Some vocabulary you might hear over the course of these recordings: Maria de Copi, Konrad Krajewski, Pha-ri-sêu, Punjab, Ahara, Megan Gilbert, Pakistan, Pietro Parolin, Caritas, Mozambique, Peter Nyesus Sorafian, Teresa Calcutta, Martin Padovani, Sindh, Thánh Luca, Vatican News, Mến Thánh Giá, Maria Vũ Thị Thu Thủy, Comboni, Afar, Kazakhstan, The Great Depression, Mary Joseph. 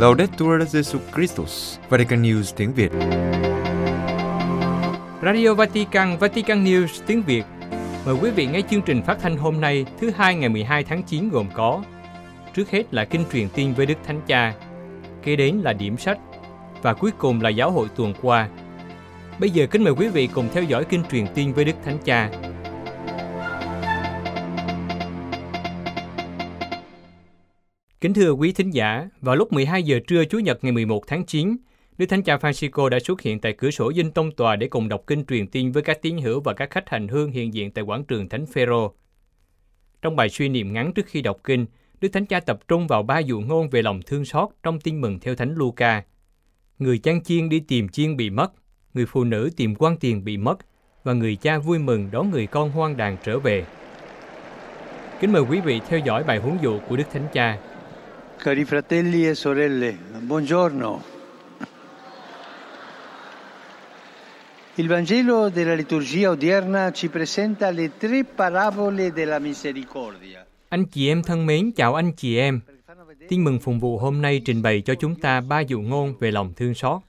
Laudetur Jesus Christus, Vatican News tiếng Việt. Radio Vatican, Vatican News tiếng Việt. Mời quý vị nghe chương trình phát thanh hôm nay, thứ Hai ngày 12 tháng 9 gồm có: trước hết là kinh truyền tin với Đức Thánh Cha, kế đến là điểm sách và cuối cùng là giáo hội tuần qua. Bây giờ kính mời quý vị cùng theo dõi kinh truyền tin với Đức Thánh Cha. Kính thưa quý thính giả, vào lúc 12 giờ trưa Chủ nhật ngày 11 tháng 9, Đức Thánh Cha Francisco đã xuất hiện tại cửa sổ dinh tông tòa để cùng đọc kinh truyền tin với các tín hữu và các khách hành hương hiện diện tại quảng trường Thánh Phêrô. Trong bài suy niệm ngắn trước khi đọc kinh, Đức Thánh Cha tập trung vào ba dụ ngôn về lòng thương xót trong Tin Mừng theo Thánh Luca. Người chăn chiên đi tìm chiên bị mất, người phụ nữ tìm quan tiền bị mất và người cha vui mừng đón người con hoang đàn trở về. Kính mời quý vị theo dõi bài huấn dụ của Đức Thánh Cha. Cari fratelli e sorelle, buongiorno. Il Vangelo della liturgia odierna ci presenta le tre parabole della misericordia. Anh chị em thân mến, chào anh chị em. Tin mừng phụng vụ hôm nay trình bày cho chúng ta ba dụ ngôn về lòng thương xót.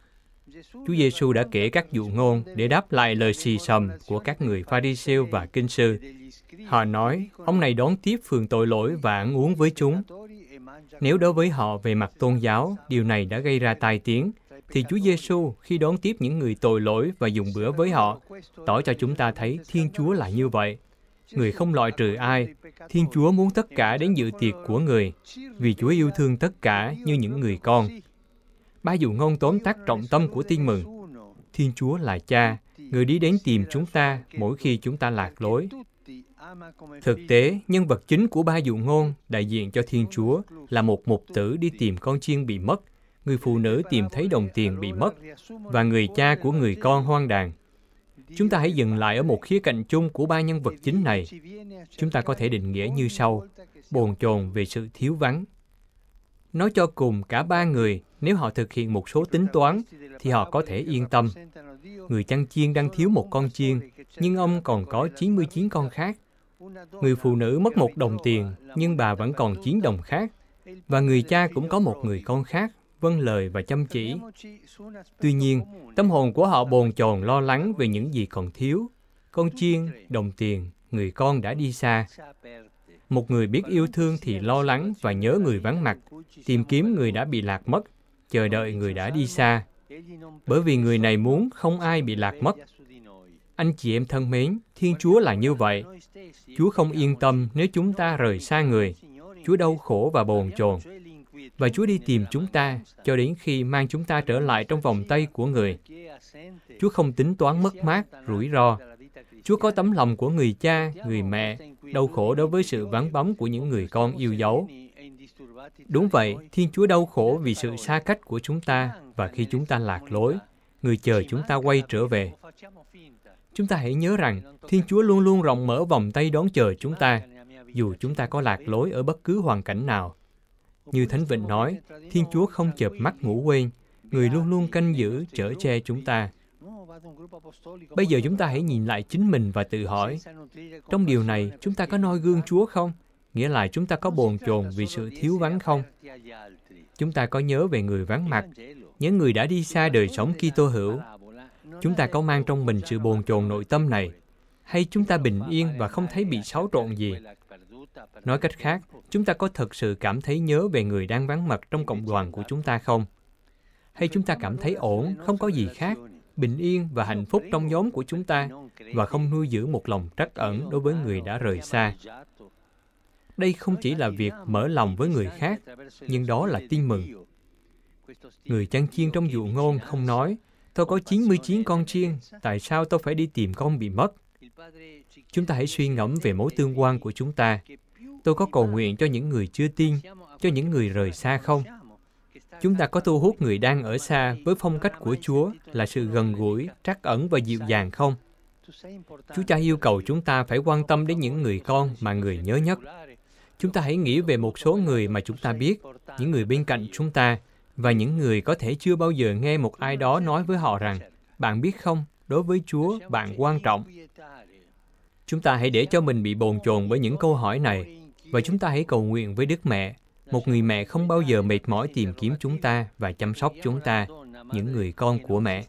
Chúa Giêsu đã kể các dụ ngôn để đáp lại lời xì xầm của các người Pha-ri-sêu và kinh sư. Họ nói, ông này đón tiếp phường tội lỗi và ăn uống với chúng. Nếu đối với họ về mặt tôn giáo, điều này đã gây ra tai tiếng, thì Chúa Giêsu khi đón tiếp những người tội lỗi và dùng bữa với họ, tỏ cho chúng ta thấy Thiên Chúa là như vậy. Người không loại trừ ai, Thiên Chúa muốn tất cả đến dự tiệc của Người, vì Chúa yêu thương tất cả như những người con. Ba dụ ngôn tóm tắt trọng tâm của Tin Mừng. Thiên Chúa là Cha, Người đi đến tìm chúng ta mỗi khi chúng ta lạc lối. Thực tế, nhân vật chính của ba dụ ngôn đại diện cho Thiên Chúa là một mục tử đi tìm con chiên bị mất, người phụ nữ tìm thấy đồng tiền bị mất và người cha của người con hoang đàn. Chúng ta hãy dừng lại ở một khía cạnh chung của ba nhân vật chính này. Chúng ta có thể định nghĩa như sau: bồn chồn về sự thiếu vắng. Nói cho cùng, cả ba người, nếu họ thực hiện một số tính toán, thì họ có thể yên tâm. Người chăn chiên đang thiếu một con chiên, nhưng ông còn có 99 con khác. Người phụ nữ mất một đồng tiền, nhưng bà vẫn còn 9 đồng khác. Và người cha cũng có một người con khác, vâng lời và chăm chỉ. Tuy nhiên, tâm hồn của họ bồn chồn lo lắng về những gì còn thiếu. Con chiên, đồng tiền, người con đã đi xa. Một người biết yêu thương thì lo lắng và nhớ người vắng mặt, tìm kiếm người đã bị lạc mất, chờ đợi người đã đi xa. Bởi vì người này muốn không ai bị lạc mất. Anh chị em thân mến, Thiên Chúa là như vậy. Chúa không yên tâm nếu chúng ta rời xa Người. Chúa đau khổ và bồn chồn. Và Chúa đi tìm chúng ta cho đến khi mang chúng ta trở lại trong vòng tay của Người. Chúa không tính toán mất mát, rủi ro. Chúa có tấm lòng của người cha, người mẹ, đau khổ đối với sự vắng bóng của những người con yêu dấu. Đúng vậy, Thiên Chúa đau khổ vì sự xa cách của chúng ta và khi chúng ta lạc lối, Người chờ chúng ta quay trở về. Chúng ta hãy nhớ rằng, Thiên Chúa luôn luôn rộng mở vòng tay đón chờ chúng ta, dù chúng ta có lạc lối ở bất cứ hoàn cảnh nào. Như Thánh Vịnh nói, Thiên Chúa không chợp mắt ngủ quên, Người luôn luôn canh giữ, chở che chúng ta. Bây giờ chúng ta hãy nhìn lại chính mình và tự hỏi, trong điều này chúng ta có noi gương Chúa không? Nghĩa là chúng ta có bồn chồn vì sự thiếu vắng không? Chúng ta có nhớ về người vắng mặt, nhớ người đã đi xa đời sống Kitô hữu? Chúng ta có mang trong mình sự bồn chồn nội tâm này, hay chúng ta bình yên và không thấy bị xáo trộn gì? Nói cách khác, chúng ta có thật sự cảm thấy nhớ về người đang vắng mặt trong cộng đoàn của chúng ta không? Hay chúng ta cảm thấy ổn, không có gì khác, bình yên và hạnh phúc trong nhóm của chúng ta và không nuôi dưỡng một lòng trắc ẩn đối với người đã rời xa? Đây không chỉ là việc mở lòng với người khác, nhưng đó là tin mừng. Người chăn chiên trong dụ ngôn không nói, tôi có 99 con chiên, tại sao tôi phải đi tìm con bị mất? Chúng ta hãy suy ngẫm về mối tương quan của chúng ta. Tôi có cầu nguyện cho những người chưa tin, cho những người rời xa không? Chúng ta có thu hút người đang ở xa với phong cách của Chúa là sự gần gũi, trắc ẩn và dịu dàng không? Chúa Cha yêu cầu chúng ta phải quan tâm đến những người con mà Người nhớ nhất. Chúng ta hãy nghĩ về một số người mà chúng ta biết, những người bên cạnh chúng ta, và những người có thể chưa bao giờ nghe một ai đó nói với họ rằng, bạn biết không, đối với Chúa, bạn quan trọng. Chúng ta hãy để cho mình bị bồn chồn bởi những câu hỏi này, và chúng ta hãy cầu nguyện với Đức Mẹ, một người mẹ không bao giờ mệt mỏi tìm kiếm chúng ta và chăm sóc chúng ta, những người con của mẹ.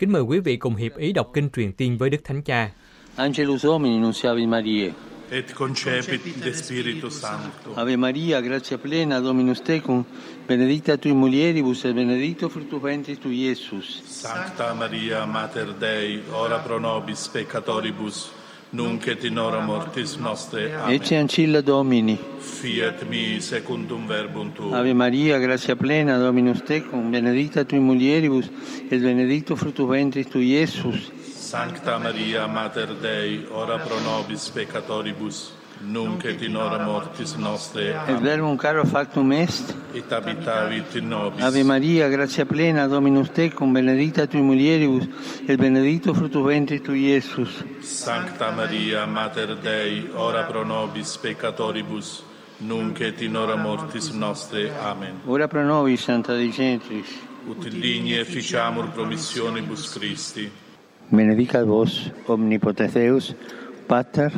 Kính mời quý vị cùng hiệp ý đọc kinh truyền tiên với Đức Thánh Cha. Angelus Domini nunciavi Mariae. Et concepit de Spiritu Sancto. Ave Maria, gratia plena, Dominus tecum, benedicta tui mulieribus et benedictus fructus ventris tui, Iesus. Sancta Maria, Mater Dei, ora pro nobis peccatoribus, nunc et in hora mortis nostre. Amen. Ecce ancilla Domini. Fiat mi secundum verbum tuum. Ave Maria, gratia plena, Dominus tecum, benedicta tui mulieribus et benedictus fructus ventris tui, Iesus. Sancta Maria, Mater Dei, ora pro nobis peccatoribus, nunc et in hora mortis nostre. Amen. Et verbum caro factum est, et habitavit in nobis. Ave Maria, gratia plena, Dominus tecum, benedicta tui mulieribus, et benedictus fructus ventris tui, Iesus. Sancta Maria, Mater Dei, ora pro nobis peccatoribus, nunc et in hora mortis nostre. Amen. Ora pro nobis, Santa Dei Genitris, ut digni efficiamur promissionibus Christi. Benedicat vos omnipotens Deus, Pater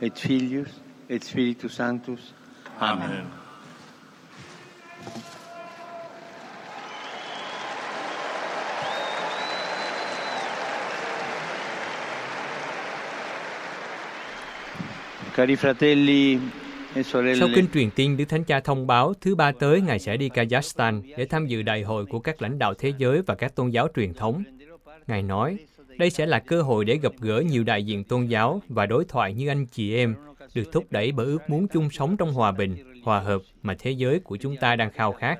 et Filius et Spiritus Sanctus. Amen. Amen. Cari fratelli e sorelle. Sau kinh truyền tin, Đức Thánh Cha thông báo thứ ba tới Ngài sẽ đi Kazakhstan để tham dự đại hội của các lãnh đạo thế giới và các tôn giáo truyền thống. Ngài nói, đây sẽ là cơ hội để gặp gỡ nhiều đại diện tôn giáo và đối thoại như anh chị em, được thúc đẩy bởi ước muốn chung sống trong hòa bình, hòa hợp mà thế giới của chúng ta đang khao khát.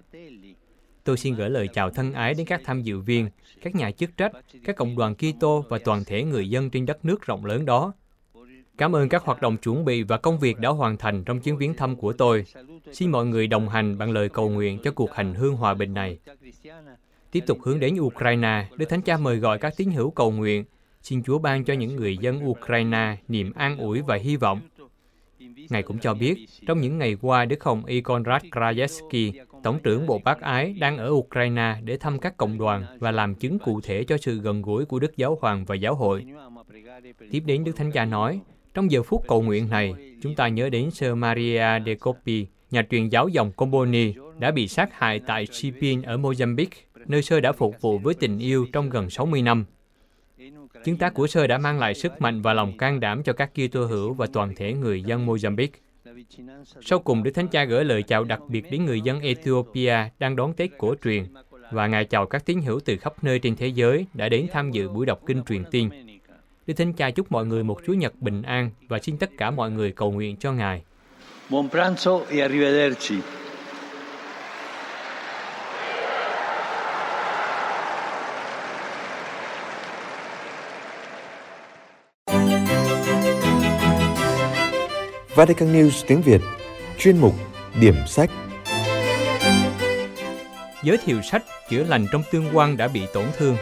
Tôi xin gửi lời chào thân ái đến các tham dự viên, các nhà chức trách, các cộng đoàn Kitô và toàn thể người dân trên đất nước rộng lớn đó. Cảm ơn các hoạt động chuẩn bị và công việc đã hoàn thành trong chuyến viếng thăm của tôi. Xin mọi người đồng hành bằng lời cầu nguyện cho cuộc hành hương hòa bình này. Tiếp tục hướng đến Ukraine, Đức Thánh Cha mời gọi các tín hữu cầu nguyện, xin Chúa ban cho những người dân Ukraine niềm an ủi và hy vọng. Ngài cũng cho biết, trong những ngày qua, Đức Hồng Y Konrad Krajewski, Tổng trưởng Bộ Bác Ái, đang ở Ukraine để thăm các cộng đoàn và làm chứng cụ thể cho sự gần gũi của Đức Giáo Hoàng và Giáo hội. Tiếp đến, Đức Thánh Cha nói, trong giờ phút cầu nguyện này, chúng ta nhớ đến Sơ Maria de Copi, nhà truyền giáo dòng Comboni, đã bị sát hại tại Chipin ở Mozambique, nơi sơ đã phục vụ với tình yêu trong gần 60 năm. Chứng tá của sơ đã mang lại sức mạnh và lòng can đảm cho các Kitô hữu và toàn thể người dân Mozambique. Sau cùng, Đức Thánh Cha gửi lời chào đặc biệt đến người dân Ethiopia đang đón Tết cổ truyền, và Ngài chào các tín hữu từ khắp nơi trên thế giới đã đến tham dự buổi đọc kinh truyền tin. Đức Thánh Cha chúc mọi người một Chúa Nhật bình an và xin tất cả mọi người cầu nguyện cho Ngài. Buon pranzo e arrivederci. Vatican News tiếng Việt, chuyên mục Điểm sách. Giới thiệu sách chữa lành trong tương quan đã bị tổn thương.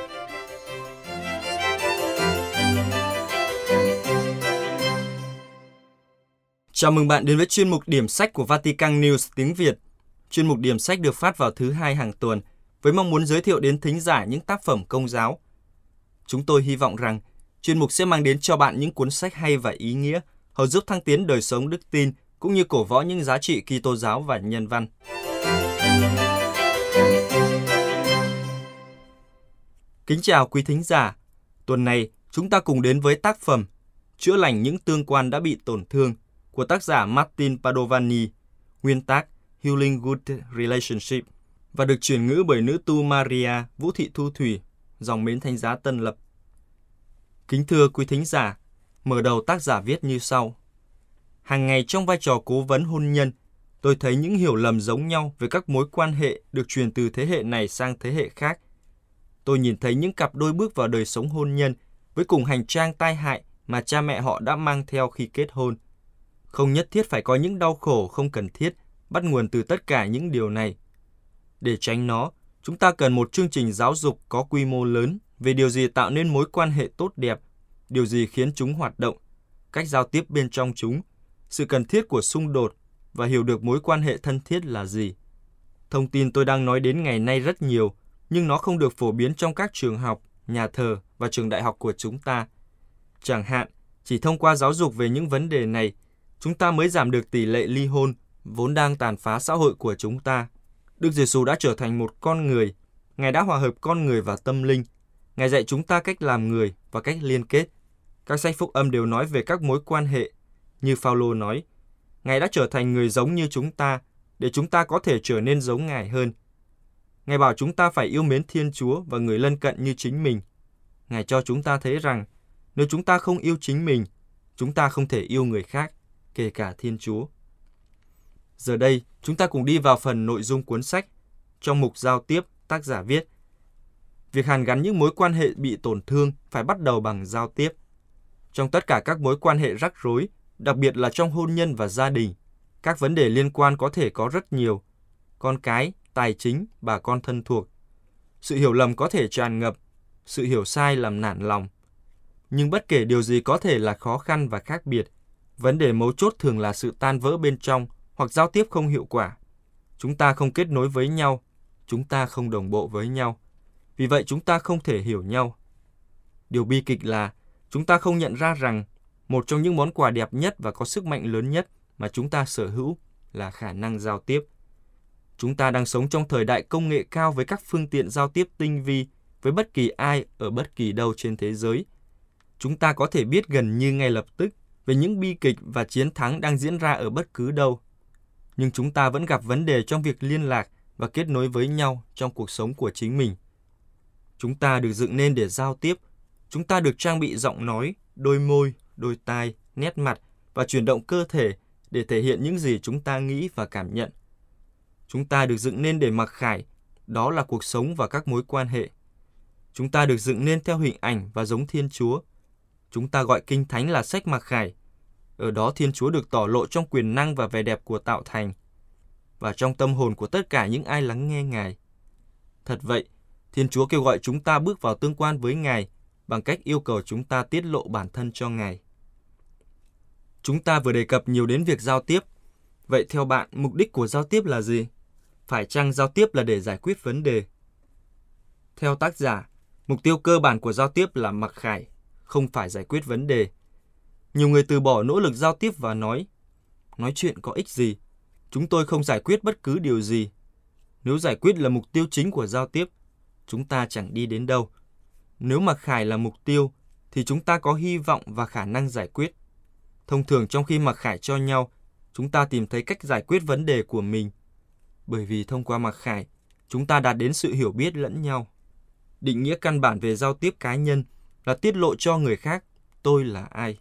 Chào mừng bạn đến với chuyên mục Điểm sách của Vatican News tiếng Việt. Chuyên mục Điểm sách được phát vào thứ hai hàng tuần với mong muốn giới thiệu đến thính giả những tác phẩm công giáo. Chúng tôi hy vọng rằng chuyên mục sẽ mang đến cho bạn những cuốn sách hay và ý nghĩa, họ giúp thăng tiến đời sống đức tin, cũng như cổ võ những giá trị Kitô giáo và nhân văn. Kính chào quý thính giả! Tuần này, chúng ta cùng đến với tác phẩm Chữa lành những tương quan đã bị tổn thương của tác giả Martin Padovani, nguyên tác Healing Good Relationship, và được chuyển ngữ bởi nữ tu Maria Vũ Thị Thu Thủy, dòng Mến Thánh Giá Tân Lập. Kính thưa quý thính giả! Mở đầu tác giả viết như sau. Hàng ngày trong vai trò cố vấn hôn nhân, tôi thấy những hiểu lầm giống nhau về các mối quan hệ được truyền từ thế hệ này sang thế hệ khác. Tôi nhìn thấy những cặp đôi bước vào đời sống hôn nhân với cùng hành trang tai hại mà cha mẹ họ đã mang theo khi kết hôn. Không nhất thiết phải có những đau khổ không cần thiết bắt nguồn từ tất cả những điều này. Để tránh nó, chúng ta cần một chương trình giáo dục có quy mô lớn về điều gì tạo nên mối quan hệ tốt đẹp, điều gì khiến chúng hoạt động, cách giao tiếp bên trong chúng, sự cần thiết của xung đột và hiểu được mối quan hệ thân thiết là gì. Thông tin tôi đang nói đến ngày nay rất nhiều, nhưng nó không được phổ biến trong các trường học, nhà thờ và trường đại học của chúng ta. Chẳng hạn, chỉ thông qua giáo dục về những vấn đề này, chúng ta mới giảm được tỷ lệ ly hôn vốn đang tàn phá xã hội của chúng ta. Đức Giêsu đã trở thành một con người, Ngài đã hòa hợp con người và tâm linh, Ngài dạy chúng ta cách làm người và cách liên kết. Các sách phúc âm đều nói về các mối quan hệ, như Phao-lô nói, Ngài đã trở thành người giống như chúng ta, để chúng ta có thể trở nên giống Ngài hơn. Ngài bảo chúng ta phải yêu mến Thiên Chúa và người lân cận như chính mình. Ngài cho chúng ta thấy rằng, nếu chúng ta không yêu chính mình, chúng ta không thể yêu người khác, kể cả Thiên Chúa. Giờ đây, chúng ta cùng đi vào phần nội dung cuốn sách. Trong mục giao tiếp, tác giả viết, việc hàn gắn những mối quan hệ bị tổn thương phải bắt đầu bằng giao tiếp. Trong tất cả các mối quan hệ rắc rối, đặc biệt là trong hôn nhân và gia đình, các vấn đề liên quan có thể có rất nhiều. Con cái, tài chính, bà con thân thuộc. Sự hiểu lầm có thể tràn ngập, sự hiểu sai làm nản lòng. Nhưng bất kể điều gì có thể là khó khăn và khác biệt, vấn đề mấu chốt thường là sự tan vỡ bên trong hoặc giao tiếp không hiệu quả. Chúng ta không kết nối với nhau, chúng ta không đồng bộ với nhau. Vì vậy chúng ta không thể hiểu nhau. Điều bi kịch là chúng ta không nhận ra rằng một trong những món quà đẹp nhất và có sức mạnh lớn nhất mà chúng ta sở hữu là khả năng giao tiếp. Chúng ta đang sống trong thời đại công nghệ cao với các phương tiện giao tiếp tinh vi với bất kỳ ai ở bất kỳ đâu trên thế giới. Chúng ta có thể biết gần như ngay lập tức về những bi kịch và chiến thắng đang diễn ra ở bất cứ đâu. Nhưng chúng ta vẫn gặp vấn đề trong việc liên lạc và kết nối với nhau trong cuộc sống của chính mình. Chúng ta được dựng nên để giao tiếp. Chúng ta được trang bị giọng nói, đôi môi, đôi tai, nét mặt và chuyển động cơ thể để thể hiện những gì chúng ta nghĩ và cảm nhận. Chúng ta được dựng nên để mặc khải, đó là cuộc sống và các mối quan hệ. Chúng ta được dựng nên theo hình ảnh và giống Thiên Chúa. Chúng ta gọi Kinh Thánh là sách mặc khải. Ở đó Thiên Chúa được tỏ lộ trong quyền năng và vẻ đẹp của tạo thành và trong tâm hồn của tất cả những ai lắng nghe Ngài. Thật vậy, Thiên Chúa kêu gọi chúng ta bước vào tương quan với Ngài bằng cách yêu cầu chúng ta tiết lộ bản thân cho Ngài. Chúng ta vừa đề cập nhiều đến việc giao tiếp. Vậy theo bạn, mục đích của giao tiếp là gì? Phải chăng giao tiếp là để giải quyết vấn đề? Theo tác giả, mục tiêu cơ bản của giao tiếp là mặc khải, không phải giải quyết vấn đề. Nhiều người từ bỏ nỗ lực giao tiếp và nói chuyện có ích gì? Chúng tôi không giải quyết bất cứ điều gì. Nếu giải quyết là mục tiêu chính của giao tiếp, chúng ta chẳng đi đến đâu. Nếu mặc khải là mục tiêu, thì chúng ta có hy vọng và khả năng giải quyết. Thông thường trong khi mặc khải cho nhau, chúng ta tìm thấy cách giải quyết vấn đề của mình. Bởi vì thông qua mặc khải, chúng ta đạt đến sự hiểu biết lẫn nhau. Định nghĩa căn bản về giao tiếp cá nhân là tiết lộ cho người khác tôi là ai.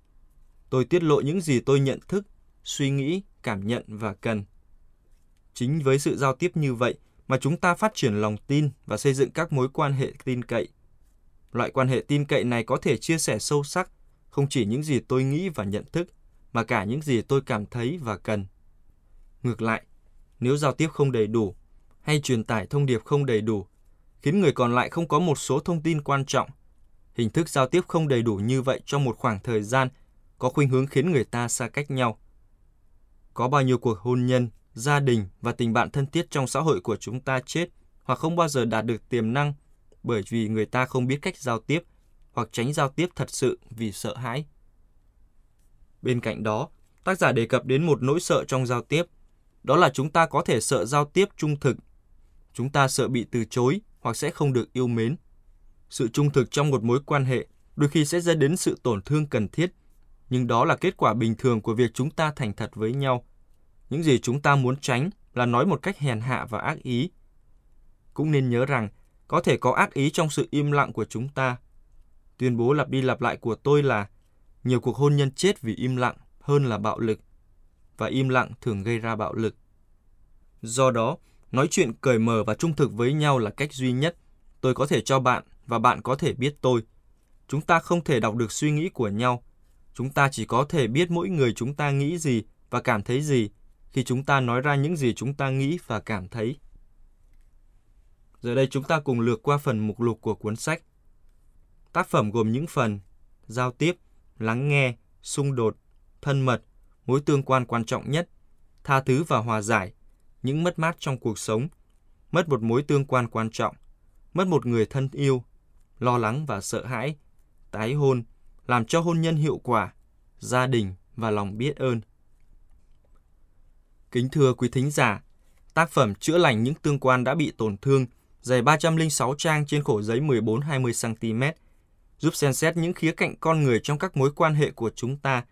Tôi tiết lộ những gì tôi nhận thức, suy nghĩ, cảm nhận và cần. Chính với sự giao tiếp như vậy mà chúng ta phát triển lòng tin và xây dựng các mối quan hệ tin cậy. Loại quan hệ tin cậy này có thể chia sẻ sâu sắc, không chỉ những gì tôi nghĩ và nhận thức, mà cả những gì tôi cảm thấy và cần. Ngược lại, nếu giao tiếp không đầy đủ, hay truyền tải thông điệp không đầy đủ, khiến người còn lại không có một số thông tin quan trọng, hình thức giao tiếp không đầy đủ như vậy trong một khoảng thời gian có khuynh hướng khiến người ta xa cách nhau. Có bao nhiêu cuộc hôn nhân, gia đình và tình bạn thân thiết trong xã hội của chúng ta chết hoặc không bao giờ đạt được tiềm năng bởi vì người ta không biết cách giao tiếp hoặc tránh giao tiếp thật sự vì sợ hãi. Bên cạnh đó, tác giả đề cập đến một nỗi sợ trong giao tiếp, đó là chúng ta có thể sợ giao tiếp trung thực. Chúng ta sợ bị từ chối hoặc sẽ không được yêu mến. Sự trung thực trong một mối quan hệ đôi khi sẽ dẫn đến sự tổn thương cần thiết, nhưng đó là kết quả bình thường của việc chúng ta thành thật với nhau. Những gì chúng ta muốn tránh là nói một cách hèn hạ và ác ý. Cũng nên nhớ rằng, có thể có ác ý trong sự im lặng của chúng ta. Tuyên bố lặp đi lặp lại của tôi là nhiều cuộc hôn nhân chết vì im lặng hơn là bạo lực, và im lặng thường gây ra bạo lực. Do đó, nói chuyện cởi mở và trung thực với nhau là cách duy nhất. Tôi có thể cho bạn và bạn có thể biết tôi. Chúng ta không thể đọc được suy nghĩ của nhau. Chúng ta chỉ có thể biết mỗi người chúng ta nghĩ gì và cảm thấy gì khi chúng ta nói ra những gì chúng ta nghĩ và cảm thấy. Giờ đây chúng ta cùng lược qua phần mục lục của cuốn sách. Tác phẩm gồm những phần giao tiếp, lắng nghe, xung đột, thân mật, mối tương quan quan trọng nhất, tha thứ và hòa giải, những mất mát trong cuộc sống, mất một mối tương quan quan trọng, mất một người thân yêu, lo lắng và sợ hãi, tái hôn, làm cho hôn nhân hiệu quả, gia đình và lòng biết ơn. Kính thưa quý thính giả, tác phẩm Chữa lành những tương quan đã bị tổn thương, dày 306 trang trên khổ giấy 14-20cm, giúp xem xét những khía cạnh con người trong các mối quan hệ của chúng ta,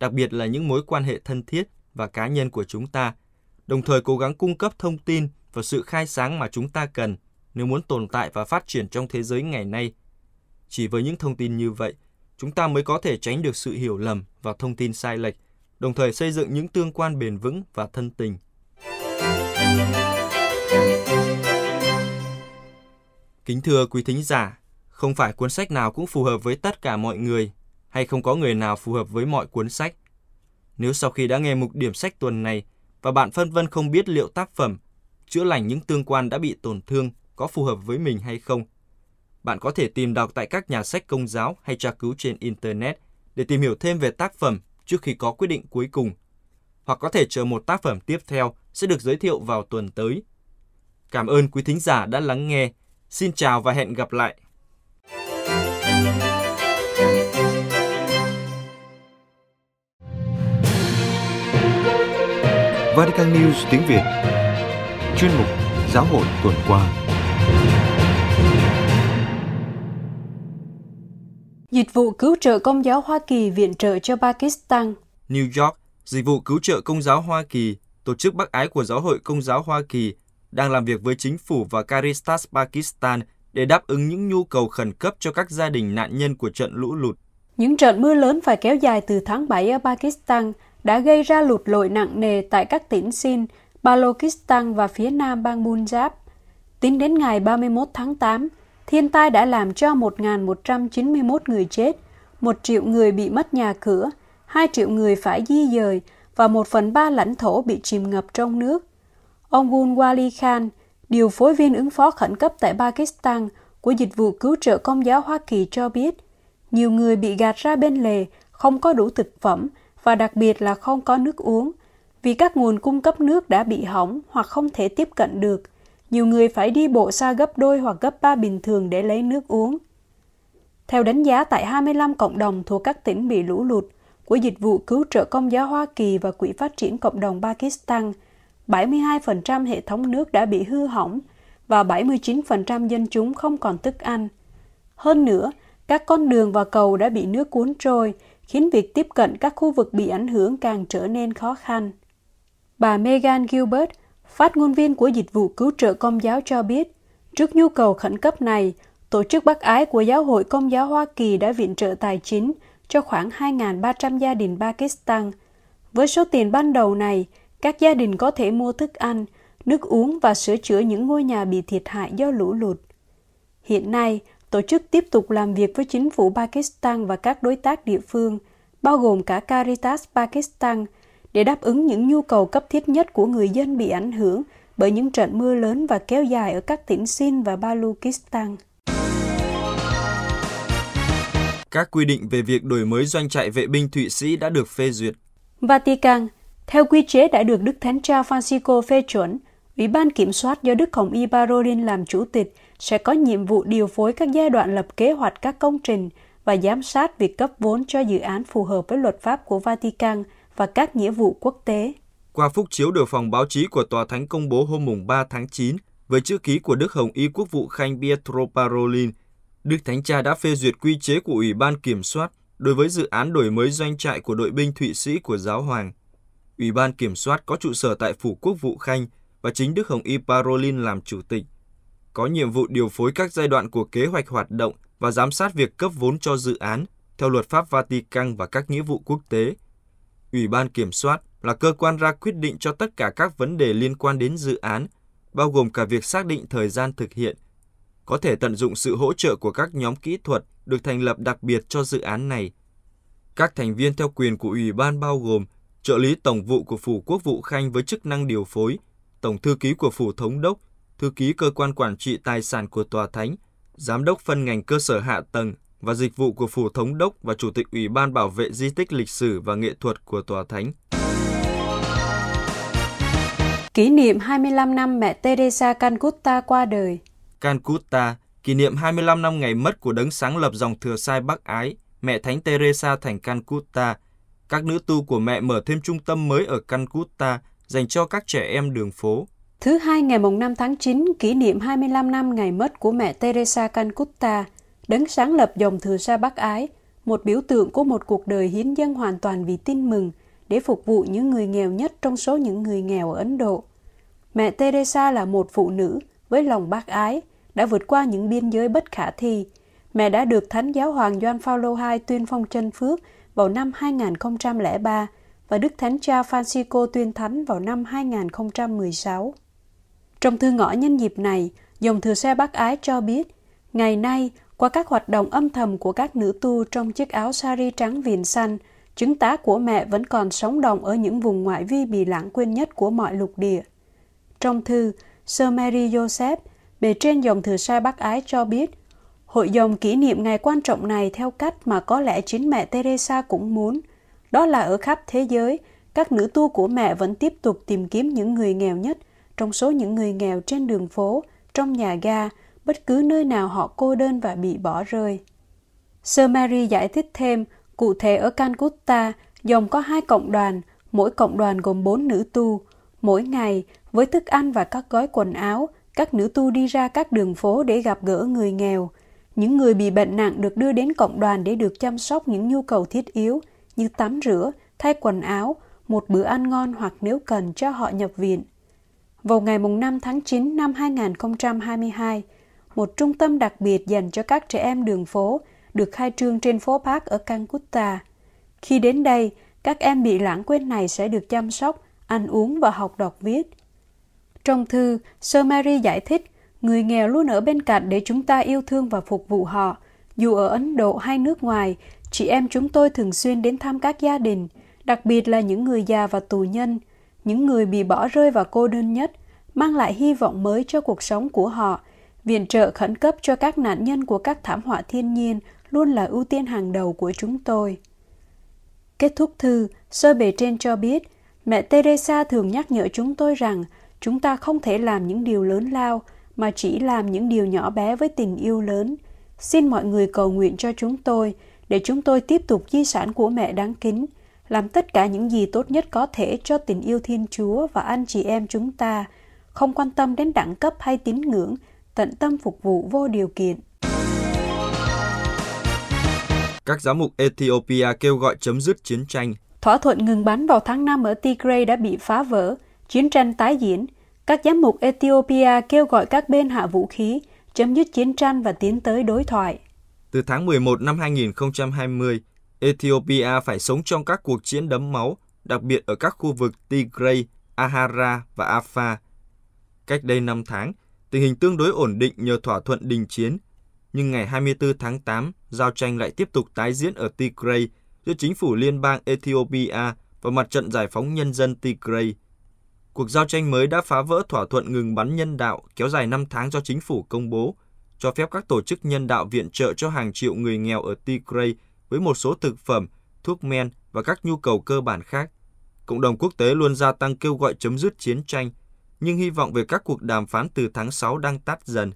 đặc biệt là những mối quan hệ thân thiết và cá nhân của chúng ta, đồng thời cố gắng cung cấp thông tin và sự khai sáng mà chúng ta cần nếu muốn tồn tại và phát triển trong thế giới ngày nay. Chỉ với những thông tin như vậy, chúng ta mới có thể tránh được sự hiểu lầm và thông tin sai lệch, đồng thời xây dựng những tương quan bền vững và thân tình. Kính thưa quý thính giả, không phải cuốn sách nào cũng phù hợp với tất cả mọi người, hay không có người nào phù hợp với mọi cuốn sách. Nếu sau khi đã nghe mục điểm sách tuần này và bạn phân vân không biết liệu tác phẩm Chữa lành những tương quan đã bị tổn thương có phù hợp với mình hay không, bạn có thể tìm đọc tại các nhà sách công giáo hay tra cứu trên Internet để tìm hiểu thêm về tác phẩm trước khi có quyết định cuối cùng, hoặc có thể chờ một tác phẩm tiếp theo sẽ được giới thiệu vào tuần tới. Cảm ơn quý thính giả đã lắng nghe. Xin chào và hẹn gặp lại! Vatican News tiếng Việt, chuyên mục Giáo hội tuần qua. Dịch vụ cứu trợ Công giáo Hoa Kỳ viện trợ cho Pakistan. New York, Dịch vụ cứu trợ Công giáo Hoa Kỳ, tổ chức bác ái của Giáo hội Công giáo Hoa Kỳ, đang làm việc với chính phủ và Caritas Pakistan để đáp ứng những nhu cầu khẩn cấp cho các gia đình nạn nhân của trận lũ lụt. Những trận mưa lớn và kéo dài từ tháng 7 ở Pakistan đã gây ra lụt lội nặng nề tại các tỉnh Sindh, Balochistan và phía nam bang Punjab. Tính đến ngày 31 tháng 8, thiên tai đã làm cho 1.191 người chết, 1 triệu người bị mất nhà cửa, 2 triệu người phải di dời và 1/3 lãnh thổ bị chìm ngập trong nước. Ông Gul Wali Khan, điều phối viên ứng phó khẩn cấp tại Pakistan của Dịch vụ Cứu trợ Công giáo Hoa Kỳ cho biết, nhiều người bị gạt ra bên lề, không có đủ thực phẩm và đặc biệt là không có nước uống, vì các nguồn cung cấp nước đã bị hỏng hoặc không thể tiếp cận được. Nhiều người phải đi bộ xa gấp đôi hoặc gấp 3 bình thường để lấy nước uống. Theo đánh giá tại 25 cộng đồng thuộc các tỉnh bị lũ lụt của Dịch vụ Cứu trợ Công giáo Hoa Kỳ và Quỹ Phát triển Cộng đồng Pakistan, 72% hệ thống nước đã bị hư hỏng và 79% dân chúng không còn thức ăn. Hơn nữa, các con đường và cầu đã bị nước cuốn trôi, khiến việc tiếp cận các khu vực bị ảnh hưởng càng trở nên khó khăn. Bà Megan Gilbert, phát ngôn viên của Dịch vụ Cứu trợ Công giáo cho biết, trước nhu cầu khẩn cấp này, Tổ chức Bác Ái của Giáo hội Công giáo Hoa Kỳ đã viện trợ tài chính cho khoảng 2.300 gia đình Pakistan. Với số tiền ban đầu này, các gia đình có thể mua thức ăn, nước uống và sửa chữa những ngôi nhà bị thiệt hại do lũ lụt. Hiện nay, tổ chức tiếp tục làm việc với chính phủ Pakistan và các đối tác địa phương, bao gồm cả Caritas Pakistan, để đáp ứng những nhu cầu cấp thiết nhất của người dân bị ảnh hưởng bởi những trận mưa lớn và kéo dài ở các tỉnh Sindh và Balochistan. Các quy định về việc đổi mới doanh trại vệ binh Thụy Sĩ đã được phê duyệt. Vatican, theo quy chế đã được Đức Thánh Cha Francisco phê chuẩn, Ủy ban Kiểm soát do Đức Hồng Y Parolin làm chủ tịch sẽ có nhiệm vụ điều phối các giai đoạn lập kế hoạch các công trình và giám sát việc cấp vốn cho dự án phù hợp với luật pháp của Vatican và các nghĩa vụ quốc tế. Qua phúc chiếu được phòng báo chí của Tòa Thánh công bố hôm mùng 3 tháng 9, với chữ ký của Đức Hồng Y Quốc vụ Khanh Pietro Parolin, Đức Thánh Cha đã phê duyệt quy chế của Ủy ban Kiểm soát đối với dự án đổi mới doanh trại của đội binh Thụy Sĩ của Giáo Hoàng. Ủy ban Kiểm soát có trụ sở tại Phủ Quốc vụ Khanh và chính Đức Hồng Y Parolin làm chủ tịch. Có nhiệm vụ điều phối các giai đoạn của kế hoạch hoạt động và giám sát việc cấp vốn cho dự án theo luật pháp Vatican và các nghĩa vụ quốc tế. Ủy ban Kiểm soát là cơ quan ra quyết định cho tất cả các vấn đề liên quan đến dự án, bao gồm cả việc xác định thời gian thực hiện. Có thể tận dụng sự hỗ trợ của các nhóm kỹ thuật được thành lập đặc biệt cho dự án này. Các thành viên theo quyền của Ủy ban bao gồm trợ lý tổng vụ của Phủ Quốc vụ Khanh với chức năng điều phối, tổng thư ký của Phủ Thống đốc, thư ký cơ quan quản trị tài sản của Tòa Thánh, giám đốc phân ngành cơ sở hạ tầng và dịch vụ của Phủ Thống đốc và Chủ tịch Ủy ban Bảo vệ Di tích Lịch sử và Nghệ thuật của Tòa Thánh. Kỷ niệm 25 năm mẹ Teresa Calcutta qua đời. Calcutta, kỷ niệm 25 năm ngày mất của đấng sáng lập dòng thừa sai Bắc Ái, mẹ Thánh Teresa thành Calcutta. Các nữ tu của mẹ mở thêm trung tâm mới ở Calcutta dành cho các trẻ em đường phố. Thứ Hai ngày 5 tháng 9 kỷ niệm 25 năm ngày mất của mẹ Teresa Calcutta, đấng sáng lập dòng thừa sa Bắc Ái, một biểu tượng của một cuộc đời hiến dâng hoàn toàn vì tin mừng để phục vụ những người nghèo nhất trong số những người nghèo ở Ấn Độ. Mẹ Teresa là một phụ nữ với lòng bác ái, đã vượt qua những biên giới bất khả thi. Mẹ đã được Thánh Giáo hoàng Gioan Phaolô II tuyên phong chân phước vào năm 2003 và Đức Thánh Cha Phanxicô tuyên thánh vào năm 2016. Trong thư ngõ nhân dịp này, dòng thừa sa Bác Ái cho biết, ngày nay, qua các hoạt động âm thầm của các nữ tu trong chiếc áo sari trắng viền xanh, chứng tá của mẹ vẫn còn sống động ở những vùng ngoại vi bị lãng quên nhất của mọi lục địa. Trong thư, Sơ Mary Joseph, bề trên dòng thừa sa Bác Ái cho biết, hội dòng kỷ niệm ngày quan trọng này theo cách mà có lẽ chính mẹ Teresa cũng muốn, đó là ở khắp thế giới, các nữ tu của mẹ vẫn tiếp tục tìm kiếm những người nghèo nhất, trong số những người nghèo trên đường phố, trong nhà ga, bất cứ nơi nào họ cô đơn và bị bỏ rơi. Sơ Mary giải thích thêm, cụ thể ở Calcutta, dòng có 2 cộng đoàn, mỗi cộng đoàn gồm 4 nữ tu. Mỗi ngày, với thức ăn và các gói quần áo, các nữ tu đi ra các đường phố để gặp gỡ người nghèo. Những người bị bệnh nặng được đưa đến cộng đoàn để được chăm sóc những nhu cầu thiết yếu như tắm rửa, thay quần áo, một bữa ăn ngon hoặc nếu cần cho họ nhập viện. Vào ngày 5 tháng 9 năm 2022, một trung tâm đặc biệt dành cho các trẻ em đường phố được khai trương trên phố Park ở Calcutta. Khi đến đây, các em bị lãng quên này sẽ được chăm sóc, ăn uống và học đọc viết. Trong thư, Sơ Mary giải thích, người nghèo luôn ở bên cạnh để chúng ta yêu thương và phục vụ họ. Dù ở Ấn Độ hay nước ngoài, chị em chúng tôi thường xuyên đến thăm các gia đình, đặc biệt là những người già và tù nhân, những người bị bỏ rơi và cô đơn nhất, mang lại hy vọng mới cho cuộc sống của họ. Viện trợ khẩn cấp cho các nạn nhân của các thảm họa thiên nhiên luôn là ưu tiên hàng đầu của chúng tôi. Kết thúc thư, Sơ bề trên cho biết, mẹ Teresa thường nhắc nhở chúng tôi rằng chúng ta không thể làm những điều lớn lao, mà chỉ làm những điều nhỏ bé với tình yêu lớn. Xin mọi người cầu nguyện cho chúng tôi, để chúng tôi tiếp tục di sản của mẹ đáng kính, làm tất cả những gì tốt nhất có thể cho tình yêu Thiên Chúa và anh chị em chúng ta, không quan tâm đến đẳng cấp hay tín ngưỡng, tận tâm phục vụ vô điều kiện. Các giám mục Ethiopia kêu gọi chấm dứt chiến tranh. Thỏa thuận ngừng bắn vào tháng 5 ở Tigray đã bị phá vỡ, chiến tranh tái diễn. Các giám mục Ethiopia kêu gọi các bên hạ vũ khí, chấm dứt chiến tranh và tiến tới đối thoại. Từ tháng 11 năm 2020, Ethiopia phải sống trong các cuộc chiến đẫm máu, đặc biệt ở các khu vực Tigray, Ahara và Afar. Cách đây 5 tháng, tình hình tương đối ổn định nhờ thỏa thuận đình chiến. Nhưng ngày 24 tháng 8, giao tranh lại tiếp tục tái diễn ở Tigray giữa chính phủ liên bang Ethiopia và mặt trận giải phóng nhân dân Tigray. Cuộc giao tranh mới đã phá vỡ thỏa thuận ngừng bắn nhân đạo kéo dài 5 tháng do chính phủ công bố, cho phép các tổ chức nhân đạo viện trợ cho hàng triệu người nghèo ở Tigray với một số thực phẩm, thuốc men và các nhu cầu cơ bản khác. Cộng đồng quốc tế luôn gia tăng kêu gọi chấm dứt chiến tranh, nhưng hy vọng về các cuộc đàm phán từ tháng 6 đang tắt dần.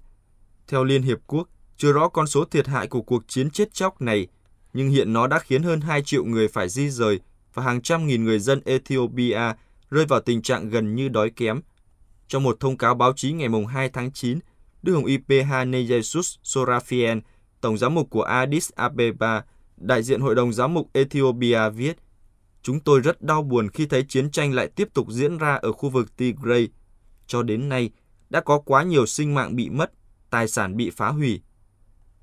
Theo Liên Hiệp Quốc, chưa rõ con số thiệt hại của cuộc chiến chết chóc này, nhưng hiện nó đã khiến hơn 2 triệu người phải di rời và hàng trăm nghìn người dân Ethiopia rơi vào tình trạng gần như đói kém. Trong một thông cáo báo chí ngày 2 tháng 9, Đức Hồng Y Peter Nyesus Sorafian, Tổng giám mục của Addis Ababa, đại diện Hội đồng Giám mục Ethiopia viết, chúng tôi rất đau buồn khi thấy chiến tranh lại tiếp tục diễn ra ở khu vực Tigray. Cho đến nay, đã có quá nhiều sinh mạng bị mất, tài sản bị phá hủy.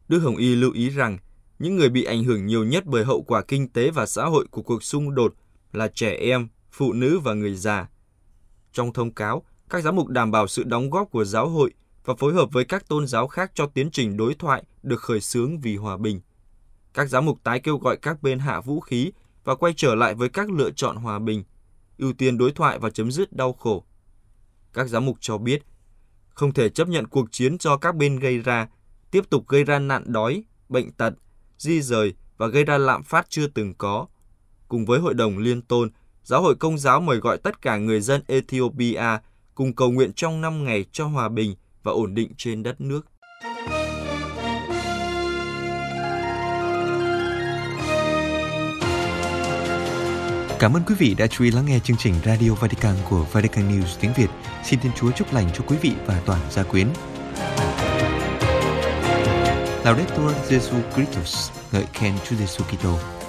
Đức Hồng Y lưu ý rằng, những người bị ảnh hưởng nhiều nhất bởi hậu quả kinh tế và xã hội của cuộc xung đột là trẻ em, phụ nữ và người già. Trong thông cáo, các giám mục đảm bảo sự đóng góp của giáo hội và phối hợp với các tôn giáo khác cho tiến trình đối thoại được khởi xướng vì hòa bình. Các giám mục tái kêu gọi các bên hạ vũ khí và quay trở lại với các lựa chọn hòa bình, ưu tiên đối thoại và chấm dứt đau khổ. Các giám mục cho biết, không thể chấp nhận cuộc chiến do các bên gây ra, tiếp tục gây ra nạn đói, bệnh tật, di rời và gây ra lạm phát chưa từng có. Cùng với Hội đồng Liên Tôn, Giáo hội Công giáo mời gọi tất cả người dân Ethiopia cùng cầu nguyện trong 5 ngày cho hòa bình và ổn định trên đất nước. Cảm ơn quý vị đã chú ý lắng nghe chương trình Radio Vatican của Vatican News tiếng Việt. Xin Thiên Chúa chúc lành cho quý vị và toàn gia quyến. Laudetur Jesu Christus, ngợi khen Chúa Giêsu Kitô.